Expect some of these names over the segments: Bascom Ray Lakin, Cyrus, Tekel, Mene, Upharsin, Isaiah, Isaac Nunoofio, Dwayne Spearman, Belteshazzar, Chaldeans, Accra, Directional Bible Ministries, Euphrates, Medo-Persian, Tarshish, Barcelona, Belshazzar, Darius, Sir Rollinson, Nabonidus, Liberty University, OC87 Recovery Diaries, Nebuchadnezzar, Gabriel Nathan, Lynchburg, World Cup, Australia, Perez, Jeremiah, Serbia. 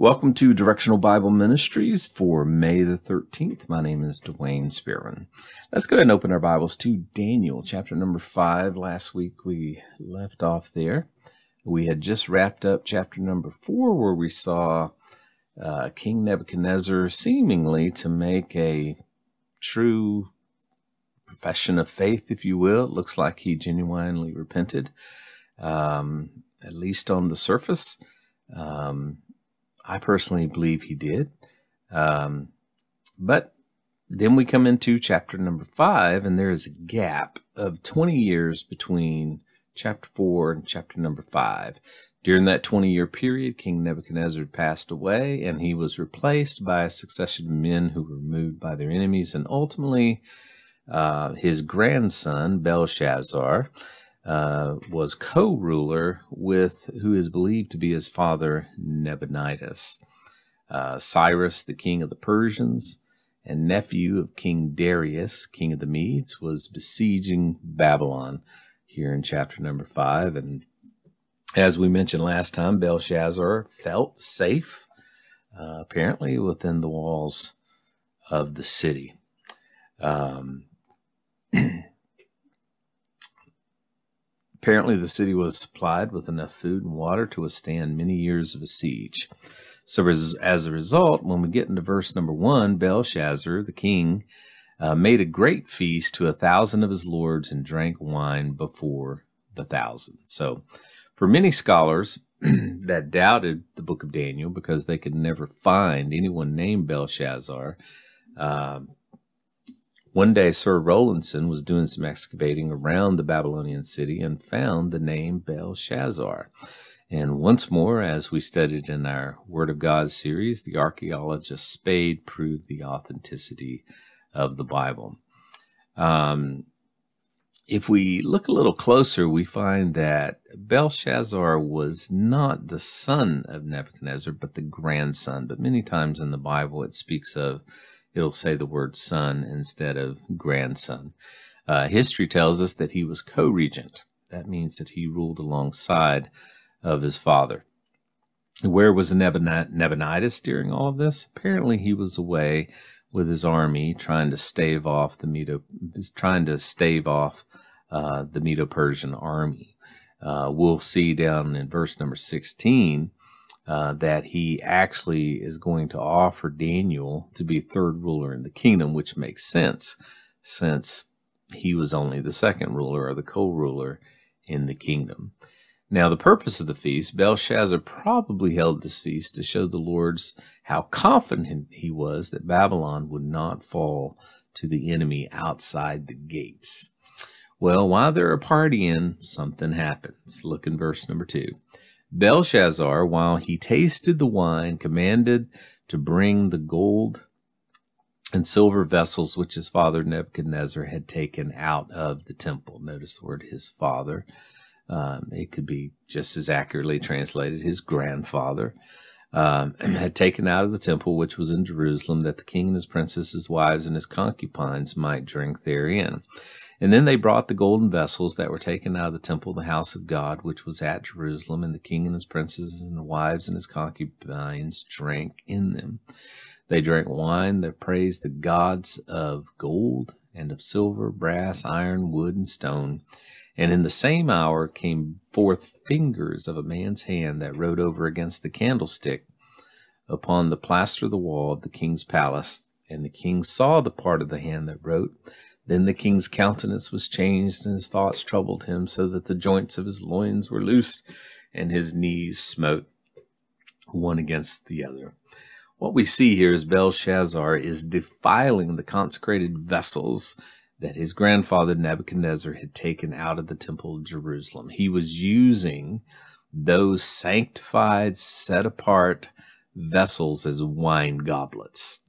Welcome to Directional Bible Ministries for May the 13th. My name is Dwayne Spearman. Let's go ahead and open our Bibles to Daniel chapter number 5. Last week we left off there. We had just wrapped up chapter number 4 where we saw King Nebuchadnezzar seemingly to make a true profession of faith, if you will. It looks like he genuinely repented, at least on the surface. I personally believe he did. But then we come into chapter number 5, and there is a gap of 20 years between chapter 4 and chapter number 5. During that 20-year period, King Nebuchadnezzar passed away, and he was replaced by a succession of men who were moved by their enemies. And ultimately, his grandson, Belshazzar, was co-ruler with who is believed to be his father, Nabonidus. Cyrus, the king of the Persians, and nephew of King Darius, king of the Medes, was besieging Babylon here in chapter number 5. And as we mentioned last time, Belshazzar felt safe, apparently, within the walls of the city. Apparently, the city was supplied with enough food and water to withstand many years of a siege. So as a result, when we get into verse number 1, Belshazzar, the king, made a great feast to 1,000 of his lords and drank wine before the 1,000. So for many scholars that doubted the book of Daniel because they could never find anyone named Belshazzar, one day, Sir Rollinson was doing some excavating around the Babylonian city and found the name Belshazzar. And once more, as we studied in our Word of God series, the archaeologist Spade proved the authenticity of the Bible. If we look a little closer, we find that Belshazzar was not the son of Nebuchadnezzar, but the grandson. But many times in the Bible, it speaks of it'll say the word son instead of grandson. History tells us that he was co-regent. That means that he ruled alongside of his father. Where was Nabonidus during all of this? Apparently he was away with his army trying to stave off the Medo-Persian army. We'll see down in verse number 16 that he actually is going to offer Daniel to be third ruler in the kingdom, which makes sense since he was only the second ruler or the co-ruler in the kingdom. Now, the purpose of the feast, Belshazzar probably held this feast to show the lords how confident he was that Babylon would not fall to the enemy outside the gates. Well, while they're partying, something happens. Look in verse number 2. Belshazzar, while he tasted the wine, commanded to bring the gold and silver vessels which his father Nebuchadnezzar had taken out of the temple. Notice the word his father. It could be just as accurately translated his grandfather. Had taken out of the temple which was in Jerusalem, that the king and his princes, his wives, and his concubines might drink therein. And then they brought the golden vessels that were taken out of the temple, the house of God, which was at Jerusalem, and the king and his princes and his wives and his concubines drank in them. They drank wine that praised the gods of gold and of silver, brass, iron, wood, and stone. And in the same hour came forth fingers of a man's hand that rode over against the candlestick upon the plaster of the wall of the king's palace. And the king saw the part of the hand that wrote. Then the king's countenance was changed, and his thoughts troubled him, so that the joints of his loins were loosed, and his knees smote one against the other. What we see here is Belshazzar is defiling the consecrated vessels that his grandfather Nebuchadnezzar had taken out of the temple of Jerusalem. He was using those sanctified, set-apart vessels as wine goblets.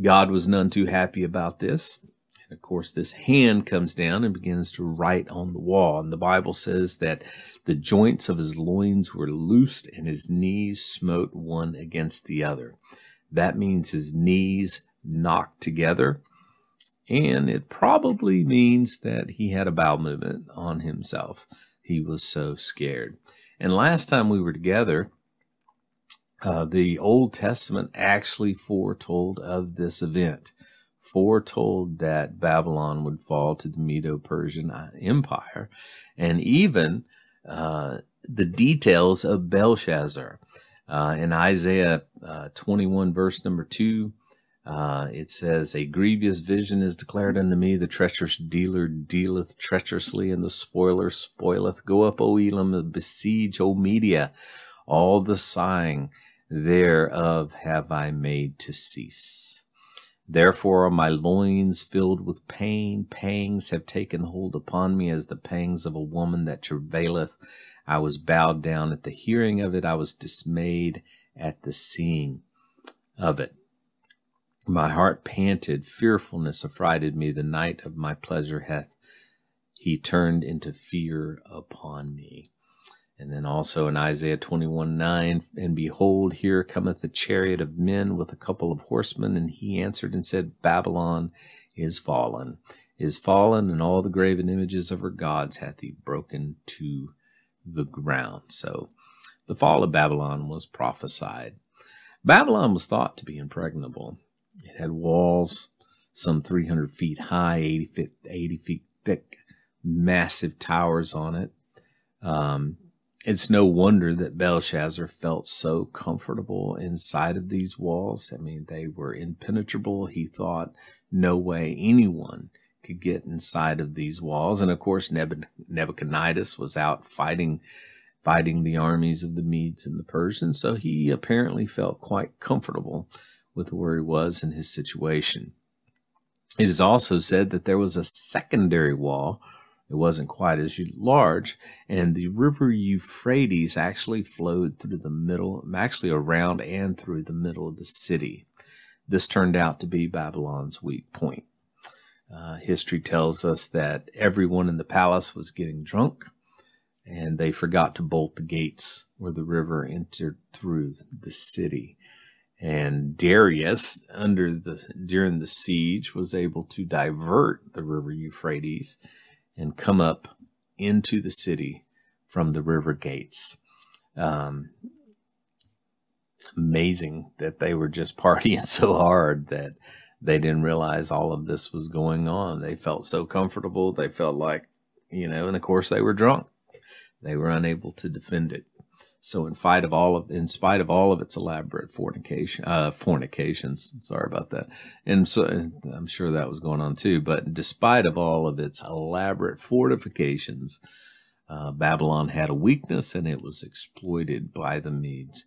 God was none too happy about this. Of course, this hand comes down and begins to write on the wall. And the Bible says that the joints of his loins were loosed and his knees smote one against the other. That means his knees knocked together. And it probably means that he had a bowel movement on himself. He was so scared. And last time we were together, The Old Testament actually foretold of this event, foretold that Babylon would fall to the Medo-Persian Empire, and even the details of Belshazzar. In Isaiah 21, verse number 2, it says, "A grievous vision is declared unto me, the treacherous dealer dealeth treacherously, and the spoiler spoileth. Go up, O Elam, and besiege, O Media. All the sighing thereof have I made to cease. Therefore are my loins filled with pain. Pangs have taken hold upon me as the pangs of a woman that travaileth. I was bowed down at the hearing of it. I was dismayed at the seeing of it. My heart panted. Fearfulness affrighted me. The night of my pleasure hath he turned into fear upon me." And then also in Isaiah 21:9, "And behold, here cometh a chariot of men with a couple of horsemen. And he answered and said, Babylon is fallen, and all the graven images of her gods hath he broken to the ground." So the fall of Babylon was prophesied. Babylon was thought to be impregnable. It had walls some 300 feet high, 80 feet thick, massive towers on it. It's no wonder that Belshazzar felt so comfortable inside of these walls. I mean, they were impenetrable. He thought no way anyone could get inside of these walls. And of course, Nebuchadnezzar was out fighting the armies of the Medes and the Persians. So he apparently felt quite comfortable with where he was in his situation. It is also said that there was a secondary wall. It wasn't quite as large, and the river Euphrates actually flowed through the middle, actually around and through the middle of the city. This turned out to be Babylon's weak point. History tells us that everyone in the palace was getting drunk, and they forgot to bolt the gates where the river entered through the city. And Darius, during the siege, was able to divert the river Euphrates and come up into the city from the river gates. Amazing that they were just partying so hard that they didn't realize all of this was going on. They felt so comfortable. They felt like, and of course they were drunk. They were unable to defend it. So in spite of all of its elaborate fornications, sorry about that. And so I'm sure that was going on too, but despite of all of its elaborate fortifications, Babylon had a weakness, and it was exploited by the Medes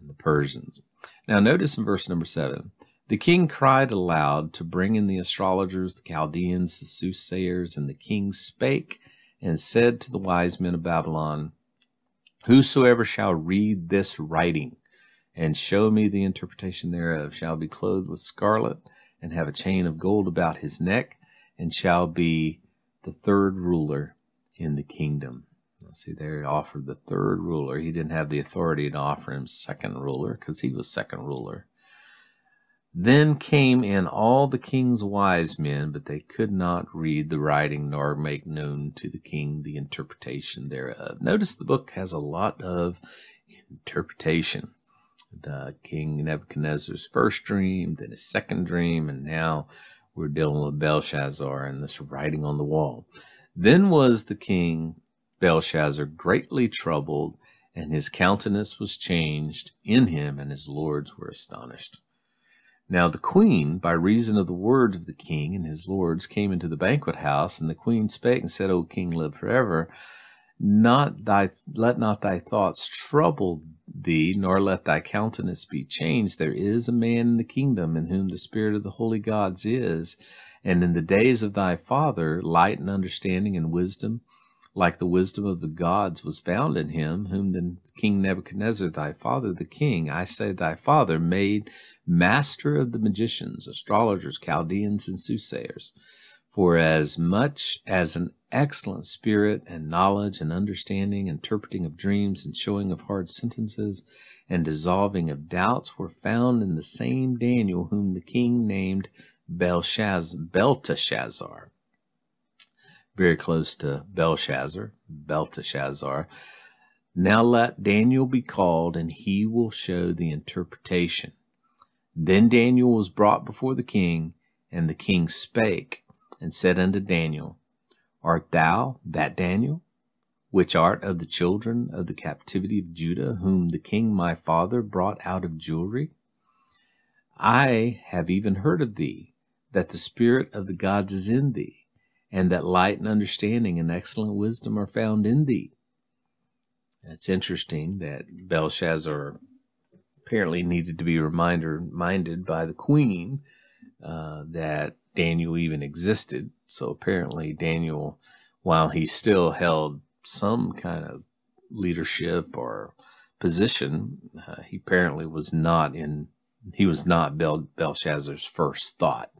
and the Persians. Now notice in verse number 7, "The king cried aloud to bring in the astrologers, the Chaldeans, the soothsayers, and the king spake and said to the wise men of Babylon, Whosoever shall read this writing and show me the interpretation thereof shall be clothed with scarlet and have a chain of gold about his neck and shall be the third ruler in the kingdom." See, there he offered the third ruler. He didn't have the authority to offer him second ruler because he was second ruler. "Then came in all the king's wise men, but they could not read the writing nor make known to the king the interpretation thereof." Notice the book has a lot of interpretation. The king Nebuchadnezzar's first dream, then his second dream, and now we're dealing with Belshazzar and this writing on the wall. "Then was the king Belshazzar greatly troubled, and his countenance was changed in him, and his lords were astonished. Now the queen, by reason of the words of the king and his lords, came into the banquet house, and the queen spake and said, O king, live forever. Let not thy thoughts trouble thee, nor let thy countenance be changed. There is a man in the kingdom in whom the spirit of the holy gods is, and in the days of thy father light and understanding and wisdom, like the wisdom of the gods, was found in him, whom then King Nebuchadnezzar, thy father, the king, I say thy father, made master of the magicians, astrologers, Chaldeans, and soothsayers. For as much as an excellent spirit and knowledge and understanding, interpreting of dreams and showing of hard sentences and dissolving of doubts were found in the same Daniel, whom the king named Belteshazzar." Very close to Belshazzar, Belteshazzar. Now let Daniel be called, and he will show the interpretation. Then Daniel was brought before the king, and the king spake, and said unto Daniel, Art thou that Daniel, which art of the children of the captivity of Judah, whom the king my father brought out of Jewry? I have even heard of thee, that the spirit of the gods is in thee, and that light and understanding and excellent wisdom are found in thee. It's interesting that Belshazzar apparently needed to be reminded by the queen that Daniel even existed. So apparently Daniel, while he still held some kind of leadership or position, he apparently was not Belshazzar's first thought.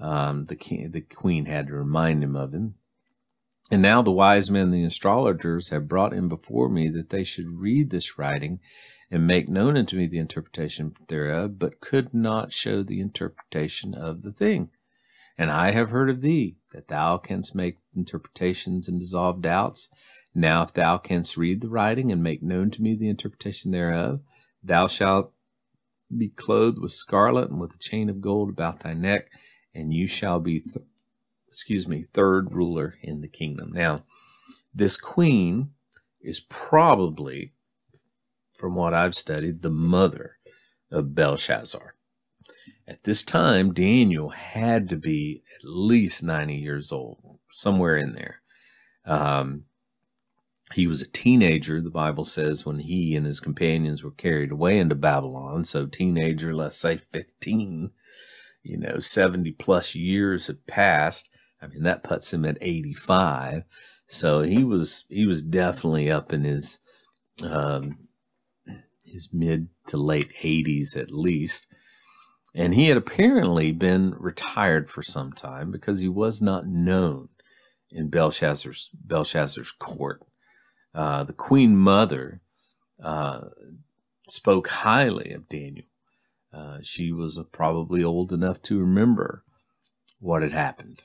The queen had to remind him of him. And now the wise men and the astrologers have brought him before me, that they should read this writing and make known unto me the interpretation thereof, but could not show the interpretation of the thing. And I have heard of thee, that thou canst make interpretations and dissolve doubts. Now if thou canst read the writing and make known to me the interpretation thereof, thou shalt be clothed with scarlet and with a chain of gold about thy neck, and you shall be third ruler in the kingdom. Now, this queen is probably, from what I've studied, the mother of Belshazzar. At this time, Daniel had to be at least 90 years old, somewhere in there. He was a teenager, the Bible says, when he and his companions were carried away into Babylon. So teenager, let's say 15, 70 plus years had passed. I mean, that puts him at 85. So he was definitely up in his mid to late 80s at least. And he had apparently been retired for some time, because he was not known in Belshazzar's court. The queen mother spoke highly of Daniel. She was probably old enough to remember what had happened.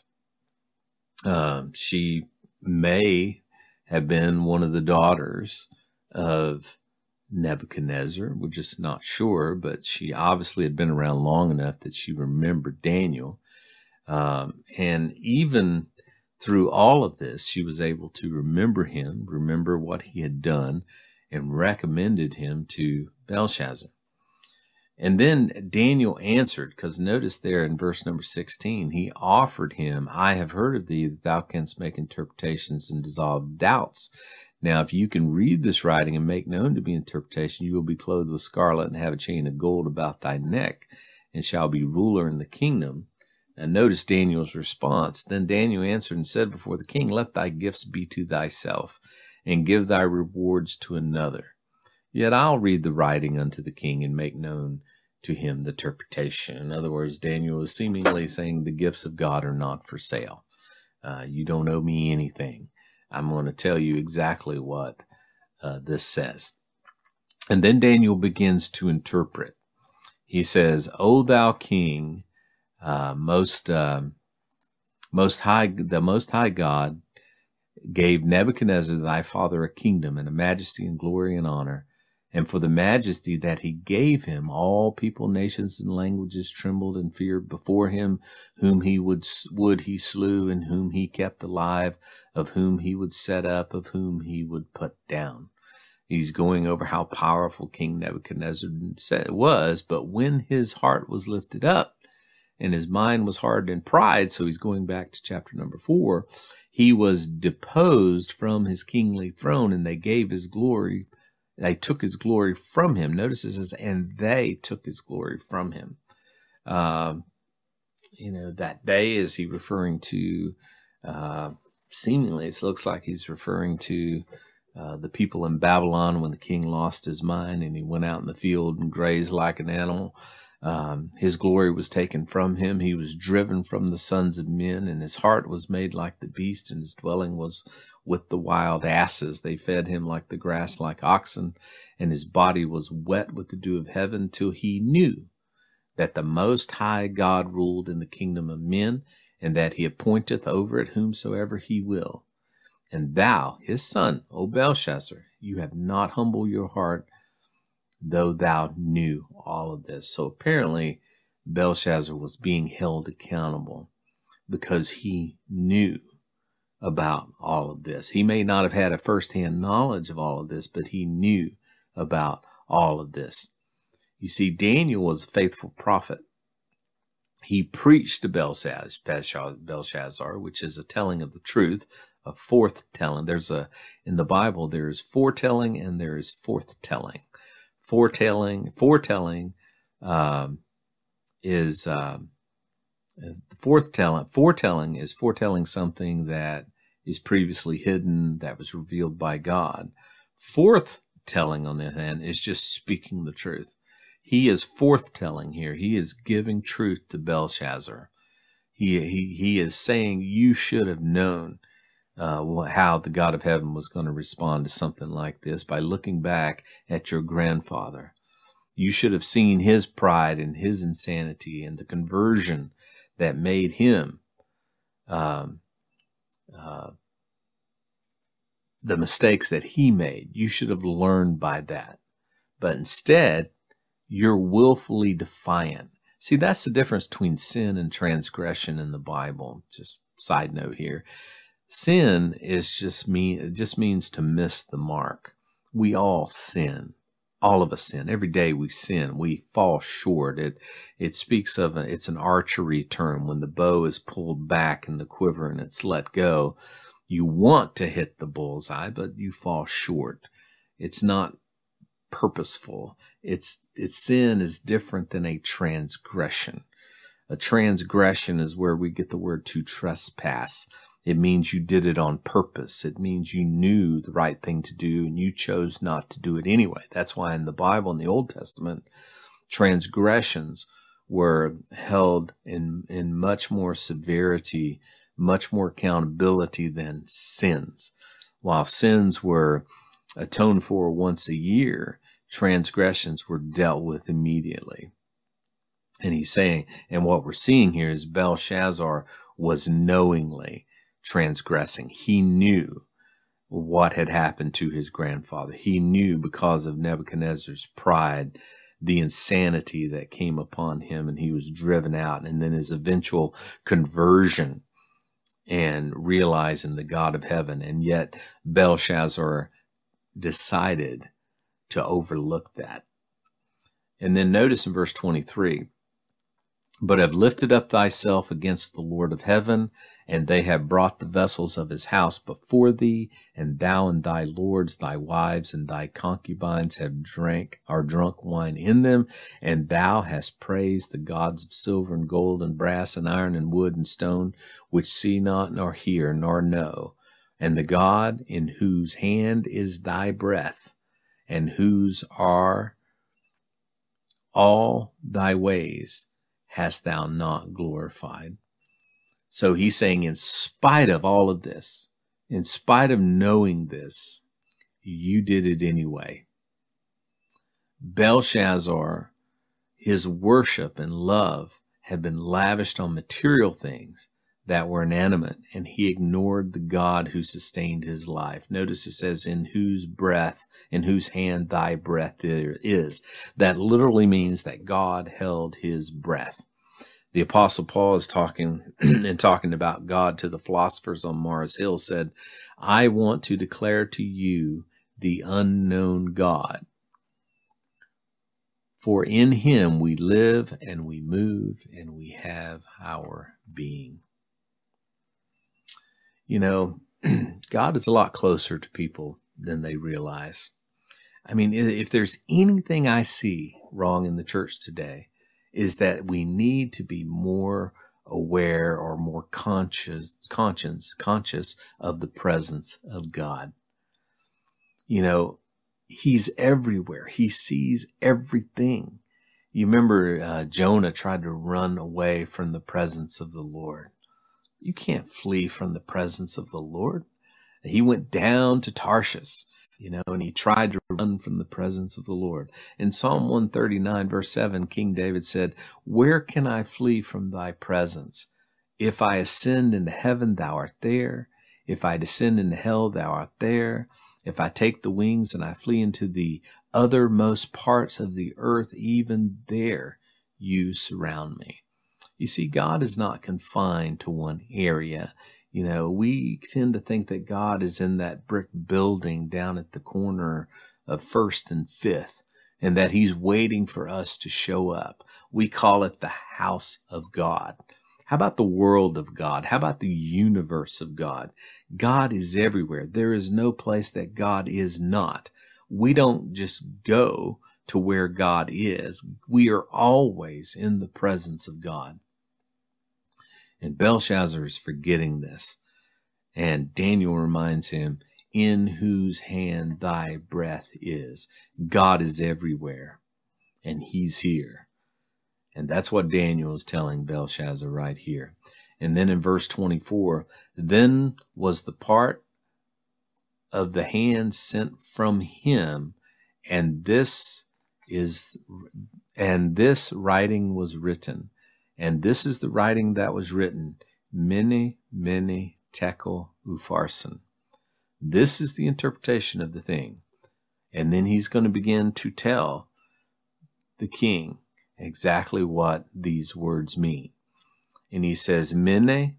She may have been one of the daughters of Nebuchadnezzar. We're just not sure, but she obviously had been around long enough that she remembered Daniel. And even through all of this, she was able to remember him, remember what he had done, and recommended him to Belshazzar. And then Daniel answered, because notice there in verse number 16, he offered him, I have heard of thee, that thou canst make interpretations and dissolve doubts. Now, if you can read this writing and make known to be interpretation, you will be clothed with scarlet and have a chain of gold about thy neck, and shall be ruler in the kingdom. Now, notice Daniel's response. Then Daniel answered and said before the king, Let thy gifts be to thyself, and give thy rewards to another. Yet I'll read the writing unto the king and make known to him the interpretation. In other words, Daniel is seemingly saying the gifts of God are not for sale. You don't owe me anything. I'm going to tell you exactly what this says. And then Daniel begins to interpret. He says, O thou king, the most high God gave Nebuchadnezzar thy father a kingdom and a majesty and glory and honor. And for the majesty that he gave him, all people, nations, and languages trembled and feared before him, whom he would he slew, and whom he kept alive, of whom he would set up, of whom he would put down. He's going over how powerful King Nebuchadnezzar was, but when his heart was lifted up and his mind was hardened in pride, so he's going back to chapter number 4, he was deposed from his kingly throne, and they took his glory from him. Notice it says, and they took his glory from him. That they, is he referring to, seemingly it looks like he's referring to the people in Babylon when the king lost his mind and he went out in the field and grazed like an animal. His glory was taken from him. He was driven from the sons of men, and his heart was made like the beast, and his dwelling was with the wild asses. They fed him like the grass, like oxen, and his body was wet with the dew of heaven, till he knew that the Most High God ruled in the kingdom of men, and that he appointeth over it whomsoever he will. And thou, his son, O Belshazzar, you have not humbled your heart, though thou knew all of this. So apparently, Belshazzar was being held accountable because he knew about all of this. He may not have had a firsthand knowledge of all of this, but he knew about all of this. You see, Daniel was a faithful prophet. He preached to Belshazzar, which is a telling of the truth, a foretelling. In the Bible, there is foretelling and there is forthtelling. Foretelling is foretelling something that is previously hidden, that was revealed by God. Forthtelling, on the other hand, is just speaking the truth. He is forthtelling here. He is giving truth to Belshazzar. He is saying, you should have known how the God of heaven was going to respond to something like this by looking back at your grandfather. You should have seen his pride and his insanity and the conversion that made him the mistakes that he made. You should have learned by that. But instead, you're willfully defiant. See, that's the difference between sin and transgression in the Bible. Just side note here. Sin is just means to miss the mark. We all sin. All of us sin. Every day we sin. We fall short. It speaks of, it's an archery term. When the bow is pulled back and the quiver and it's let go, you want to hit the bullseye, but you fall short. It's not purposeful. It's sin is different than a transgression. A transgression is where we get the word to trespass. It means you did it on purpose. It means you knew the right thing to do and you chose not to do it anyway. That's why in the Bible, in the Old Testament, transgressions were held in much more severity, much more accountability than sins. While sins were atoned for once a year, transgressions were dealt with immediately. And he's saying, and what we're seeing here is Belshazzar was knowingly transgressing. He knew what had happened to his grandfather. He knew because of Nebuchadnezzar's pride, the insanity that came upon him, and he was driven out. And then his eventual conversion and realizing the God of heaven. And yet Belshazzar decided to overlook that. And then notice in verse 23, but have lifted up thyself against the Lord of heaven, and they have brought the vessels of his house before thee, and thou and thy lords, thy wives, and thy concubines have drunk wine in them, and thou hast praised the gods of silver and gold and brass and iron and wood and stone, which see not nor hear nor know, and the God in whose hand is thy breath, and whose are all thy ways hast thou not glorified. So he's saying, in spite of all of this, in spite of knowing this, you did it anyway. Belshazzar, his worship and love had been lavished on material things that were inanimate, and he ignored the God who sustained his life. Notice it says, in whose hand thy breath is. That literally means that God held his breath. The Apostle Paul is talking about God to the philosophers on Mars Hill, said, I want to declare to you the unknown God. For in him we live and we move and we have our being. You know, God is a lot closer to people than they realize. I mean, if there's anything I see wrong in the church today, is that we need to be more aware or more conscious of the presence of God. You know, he's everywhere. He sees everything. You remember Jonah tried to run away from the presence of the Lord. You can't flee from the presence of the Lord. He went down to Tarshish, you know, and he tried to run from the presence of the Lord. In Psalm 139, verse 7, King David said, where can I flee from thy presence? If I ascend into heaven, thou art there. If I descend into hell, thou art there. If I take the wings and I flee into the othermost parts of the earth, even there you surround me. You see, God is not confined to one area. You know, we tend to think that God is in that brick building down at the corner of 1st and 5th, and that he's waiting for us to show up. We call it the house of God. How about the world of God? How about the universe of God? God is everywhere. There is no place that God is not. We don't just go to where God is. We are always in the presence of God. And Belshazzar is forgetting this. And Daniel reminds him, in whose hand thy breath is. God is everywhere, and he's here. And that's what Daniel is telling Belshazzar right here. And then in verse 24, then was the part of the hand sent from him, and this writing was written. And this is the writing that was written, many, many tekel upharsin. This is the interpretation of the thing. And then he's going to begin to tell the king exactly what these words mean. And he says, mene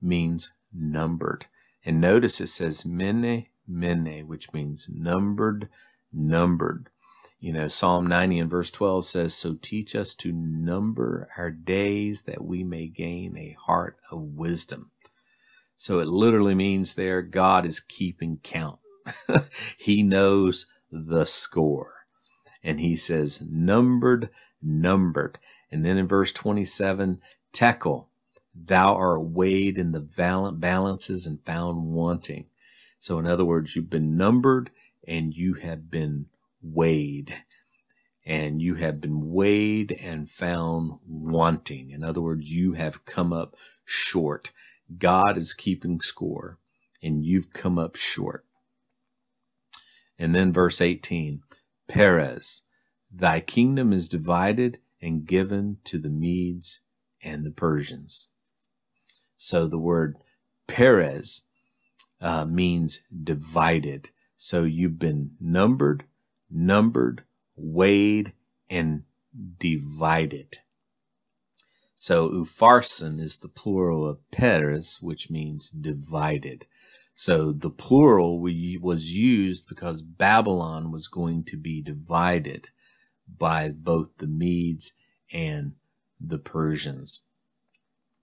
means numbered. And notice it says mene, mene, which means numbered, numbered. You know, Psalm 90 and verse 12 says, so teach us to number our days that we may gain a heart of wisdom. So it literally means there, God is keeping count. He knows the score. And he says, numbered, numbered. And then in verse 27, tekel, thou art weighed in the balances and found wanting. So in other words, you've been numbered and you have been weighed. And you have been weighed and found wanting. In other words, you have come up short. God is keeping score, and you've come up short. And then verse 18, Perez, thy kingdom is divided and given to the Medes and the Persians. So the word Perez means divided. So you've been numbered, weighed, and divided. So upharsin is the plural of peres, which means divided. So the plural was used because Babylon was going to be divided by both the Medes and the Persians.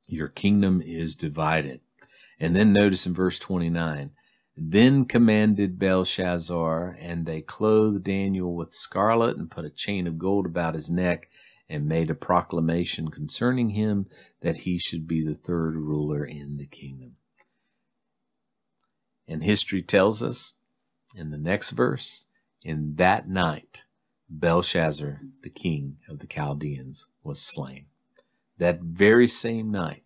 Your kingdom is divided. And then notice in verse 29, then commanded Belshazzar, and they clothed Daniel with scarlet and put a chain of gold about his neck, and made a proclamation concerning him that he should be the third ruler in the kingdom. And history tells us in the next verse, in that night, Belshazzar, the king of the Chaldeans, was slain. That very same night.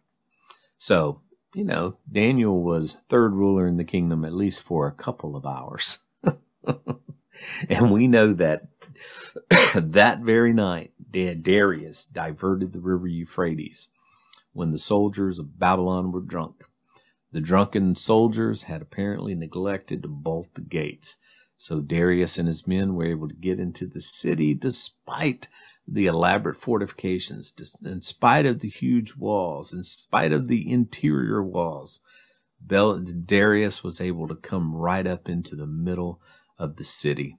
So, you know, Daniel was third ruler in the kingdom at least for a couple of hours. And we know that that very night, Darius diverted the river Euphrates when the soldiers of Babylon were drunk. The drunken soldiers had apparently neglected to bolt the gates. So Darius and his men were able to get into the city despite the elaborate fortifications, in spite of the huge walls, in spite of the interior walls. Darius was able to come right up into the middle of the city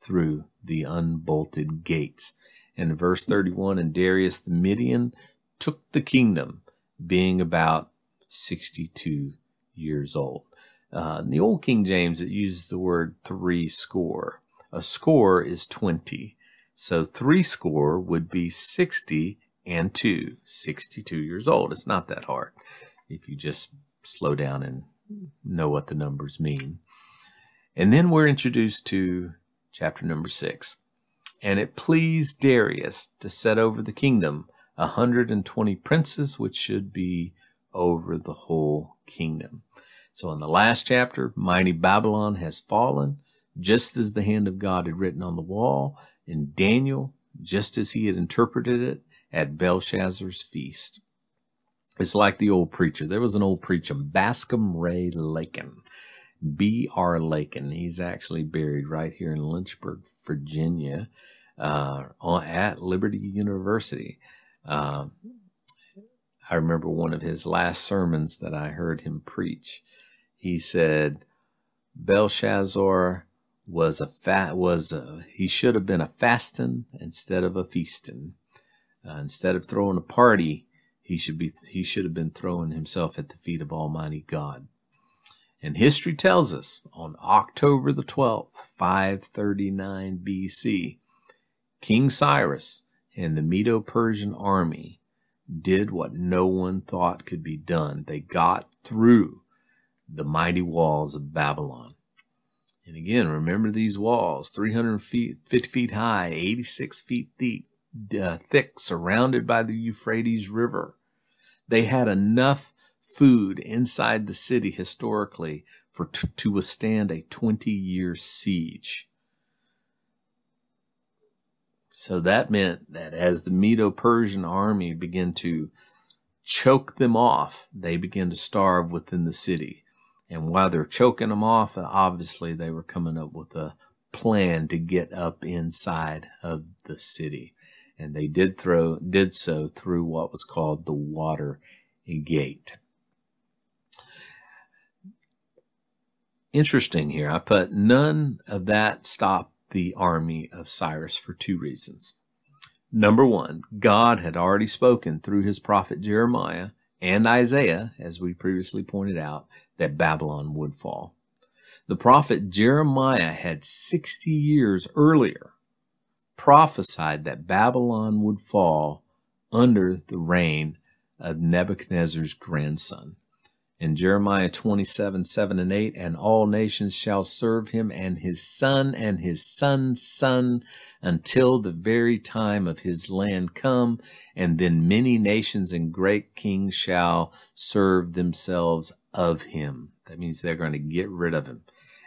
through the unbolted gates. And in verse 31, and Darius the Median took the kingdom, being about 62 years old. In the old King James, it uses the word 60. A score is 20. So 60 would be 60 and 2, 62 years old. It's not that hard if you just slow down and know what the numbers mean. And then we're introduced to chapter number 6. And it pleased Darius to set over the kingdom 120 princes, which should be over the whole kingdom. So in the last chapter, mighty Babylon has fallen, just as the hand of God had written on the wall, and Daniel, just as he had interpreted it at Belshazzar's feast. It's like the old preacher. There was an old preacher, Bascom Ray Lakin, B.R. Lakin. He's actually buried right here in Lynchburg, Virginia, at Liberty University. I remember one of his last sermons that I heard him preach. He said, Belshazzar he should have been a fastin' instead of a feastin'. Instead of throwing a party, he should have been throwing himself at the feet of Almighty God. And history tells us on October the 12th, 539 BC, King Cyrus and the Medo-Persian army did what no one thought could be done. They got through the mighty walls of Babylon. And again, remember these walls, 350 feet high, 86 feet thick, surrounded by the Euphrates River. They had enough food inside the city historically to withstand a 20-year siege. So that meant that as the Medo-Persian army began to choke them off, they began to starve within the city. And while they're choking them off, obviously they were coming up with a plan to get up inside of the city. And they did so through what was called the Water Gate. Interesting here. I put none of that stopped the army of Cyrus for two reasons. Number one, God had already spoken through his prophet Jeremiah and Isaiah, as we previously pointed out, that Babylon would fall. The prophet Jeremiah had 60 years earlier prophesied that Babylon would fall under the reign of Nebuchadnezzar's grandson. In Jeremiah 27:7-8, and all nations shall serve him and his son's son until the very time of his land come, and then many nations and great kings shall serve themselves of him. That means they're going to get rid of him.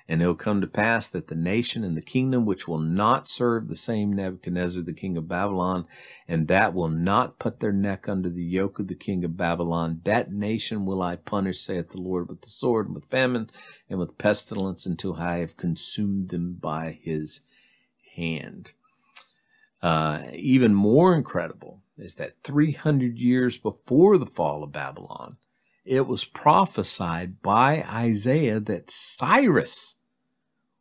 And it will come to pass that the nation and the kingdom which will not serve the same Nebuchadnezzar, the king of Babylon, and that will not put their neck under the yoke of the king of Babylon, that nation will I punish, saith the Lord, with the sword, and with famine, and with pestilence, until I have consumed them by his hand. Even more incredible is that 300 years before the fall of Babylon, it was prophesied by Isaiah that Cyrus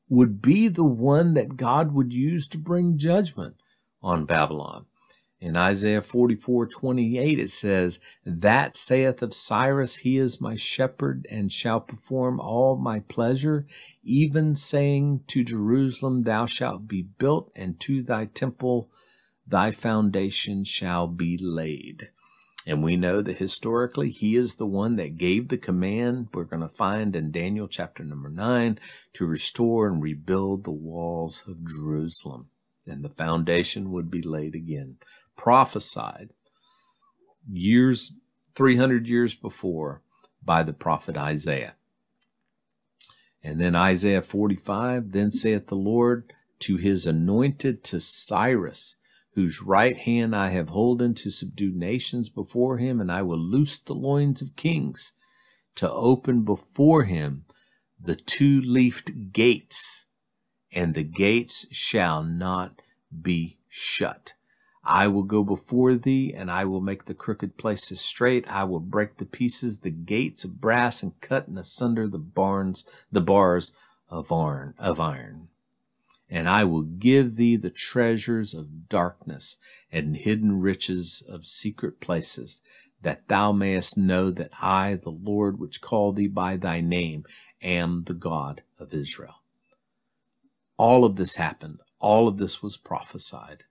would be the one that God would use to bring judgment on Babylon. In Isaiah 44:28, it says, that saith of Cyrus, he is my shepherd and shall perform all my pleasure, even saying to Jerusalem, thou shalt be built, and to thy temple thy foundation shall be laid. And we know that historically, he is the one that gave the command, we're going to find in Daniel chapter number 9, to restore and rebuild the walls of Jerusalem. And the foundation would be laid again, prophesied 300 years before by the prophet Isaiah. And then Isaiah 45, then saith the Lord to his anointed, to Cyrus, whose right hand I have holden to subdue nations before him, and I will loose the loins of kings, to open before him the two-leafed gates, and the gates shall not be shut. I will go before thee, and I will make the crooked places straight. I will break to pieces the gates of brass, and cut and asunder the bars of iron. And I will give thee the treasures of darkness and hidden riches of secret places, that thou mayest know that I, the Lord, which call thee by thy name, am the God of Israel. All of this happened. All of this was prophesied.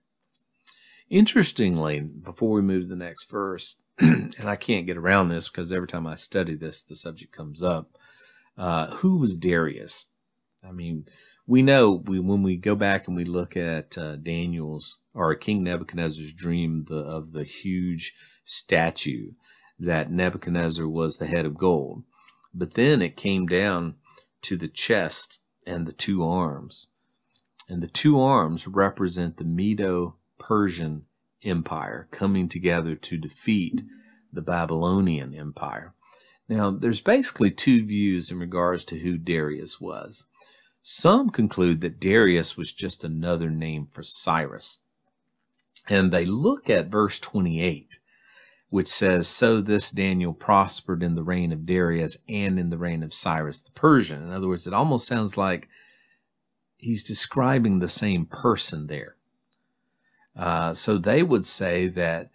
Interestingly, before we move to the next verse, and I can't get around this because every time I study this, the subject comes up. Who was Darius? I mean, we know when we go back and we look at Daniel's or King Nebuchadnezzar's dream of the huge statue, that Nebuchadnezzar was the head of gold. But then it came down to the chest and the two arms. And the two arms represent the Medo-Persian Empire coming together to defeat the Babylonian Empire. Now, there's basically two views in regards to who Darius was. Some conclude that Darius was just another name for Cyrus. And they look at verse 28, which says, "So this Daniel prospered in the reign of Darius and in the reign of Cyrus the Persian." In other words, it almost sounds like he's describing the same person there. So they would say that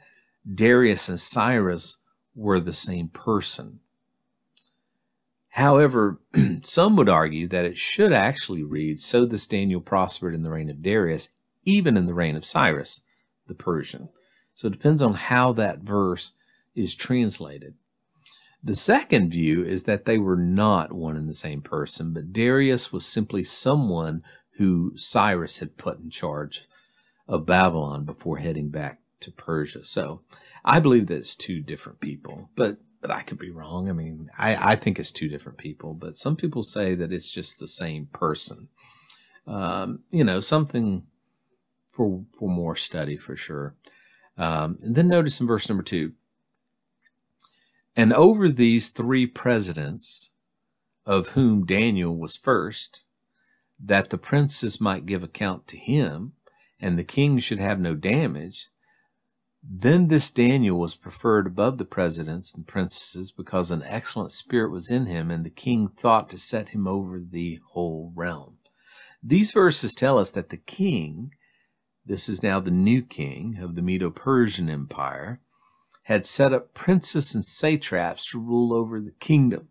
Darius and Cyrus were the same person. However, some would argue that it should actually read, "So this Daniel prospered in the reign of Darius, even in the reign of Cyrus the Persian." So it depends on how that verse is translated. The second view is that they were not one and the same person, but Darius was simply someone who Cyrus had put in charge of Babylon before heading back to Persia. So I believe that it's two different people, but I could be wrong. I mean, I think it's two different people, but some people say that it's just the same person. Something for more study for sure. And then notice in verse number 2, "And over these three presidents, of whom Daniel was first, that the princes might give account to him, and the king should have no damage, then this Daniel was preferred above the presidents and princes, because an excellent spirit was in him, and the king thought to set him over the whole realm." These verses tell us that the king, this is now the new king of the Medo-Persian Empire, had set up princes and satraps to rule over the kingdom.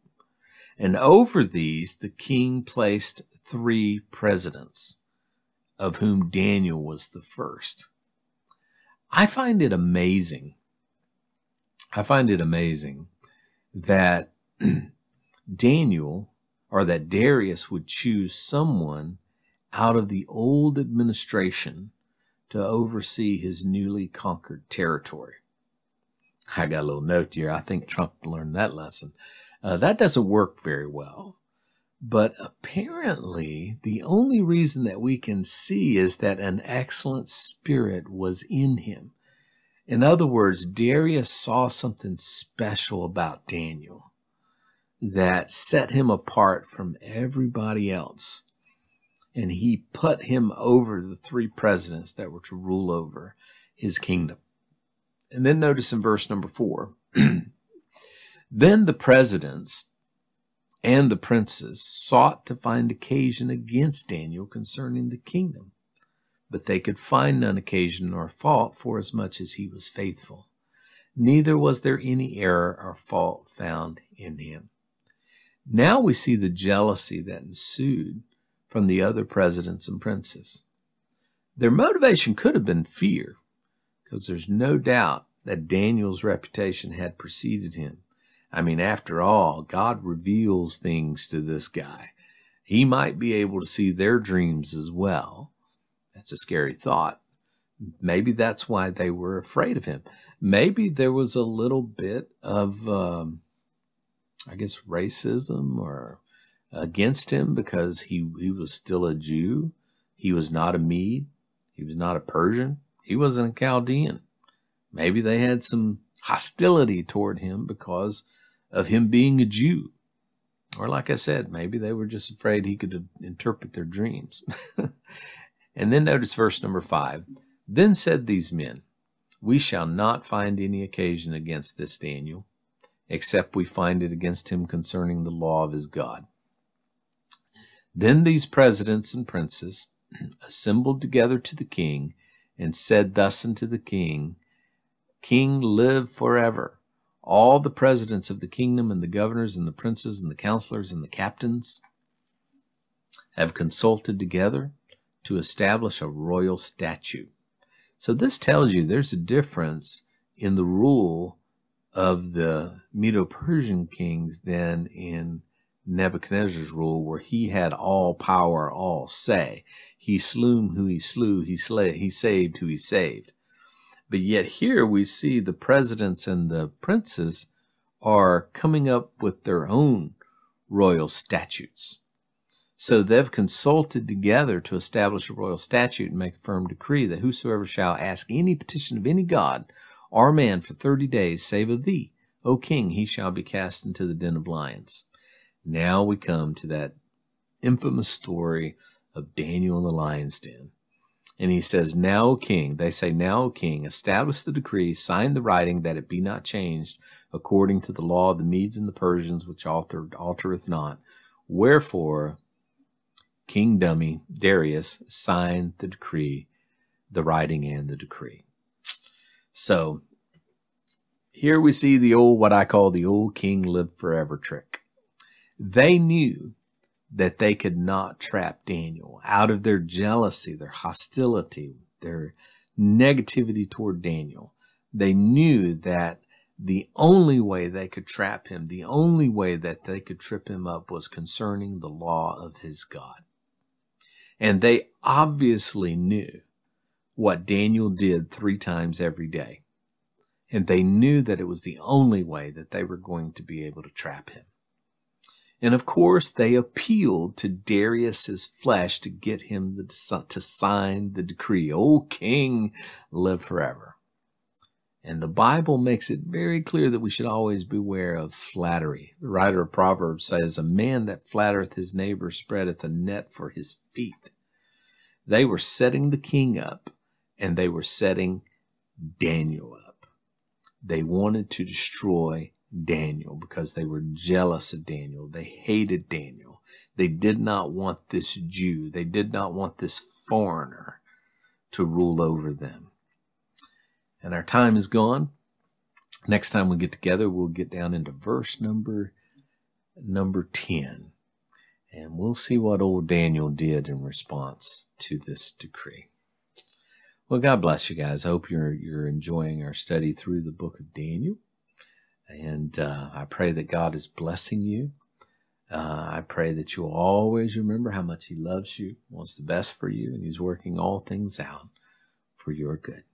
And over these, the king placed three presidents, of whom Daniel was the first. I find it amazing that Darius would choose someone out of the old administration to oversee his newly conquered territory. I got a little note here. I think Trump learned that lesson. That doesn't work very well. But apparently, the only reason that we can see is that an excellent spirit was in him. In other words, Darius saw something special about Daniel that set him apart from everybody else. And he put him over the three presidents that were to rule over his kingdom. And then notice in verse number 4, "Then the presidents and the princes sought to find occasion against Daniel concerning the kingdom, but they could find none occasion nor fault, forasmuch as he was faithful. Neither was there any error or fault found in him." Now we see the jealousy that ensued from the other presidents and princes. Their motivation could have been fear, because there's no doubt that Daniel's reputation had preceded him. I mean, after all, God reveals things to this guy. He might be able to see their dreams as well. That's a scary thought. Maybe that's why they were afraid of him. Maybe there was a little bit of, racism or against him, because he was still a Jew. He was not a Mede. He was not a Persian. He wasn't a Chaldean. Maybe they had some hostility toward him because of him being a Jew. Or like I said, maybe they were just afraid he could interpret their dreams. And then notice verse number 5. "Then said these men, we shall not find any occasion against this Daniel, except we find it against him concerning the law of his God. Then these presidents and princes assembled together to the king and said thus unto the king, King, live forever. All the presidents of the kingdom and the governors and the princes and the counselors and the captains have consulted together to establish a royal statute." So this tells you there's a difference in the rule of the Medo-Persian kings than in Nebuchadnezzar's rule, where he had all power, all say. He slew who he slew, he saved who he saved. But yet here we see the presidents and the princes are coming up with their own royal statutes. So they've consulted together to establish a royal statute and make a firm decree that whosoever shall ask any petition of any god or man for 30 days, save of thee, O king, he shall be cast into the den of lions. Now we come to that infamous story of Daniel in the lion's den. And he says, now, O king, they say, now, O king, establish the decree, sign the writing, that it be not changed, according to the law of the Medes and the Persians, which altereth not. Wherefore, King Dummy Darius signed the decree, the writing and the decree. So here we see the old, what I call the old king live forever trick. They knew that they could not trap Daniel out of their jealousy, their hostility, their negativity toward Daniel. They knew that the only way they could trap him, the only way that they could trip him up was concerning the law of his God. And they obviously knew what Daniel did 3 times every day. And they knew that it was the only way that they were going to be able to trap him. And of course, they appealed to Darius's flesh to get him to sign the decree. O king, live forever. And the Bible makes it very clear that we should always beware of flattery. The writer of Proverbs says, a man that flattereth his neighbor spreadeth a net for his feet. They were setting the king up, and they were setting Daniel up. They wanted to destroy Daniel because they were jealous of Daniel. They hated Daniel. They did not want this Jew. They did not want this foreigner to rule over them. And our time is gone. Next time we get together, we'll get down into verse number 10. And we'll see what old Daniel did in response to this decree. Well, God bless you guys. I hope you're enjoying our study through the book of Daniel. And I pray that God is blessing you. I pray that you'll always remember how much he loves you, wants the best for you, and he's working all things out for your good.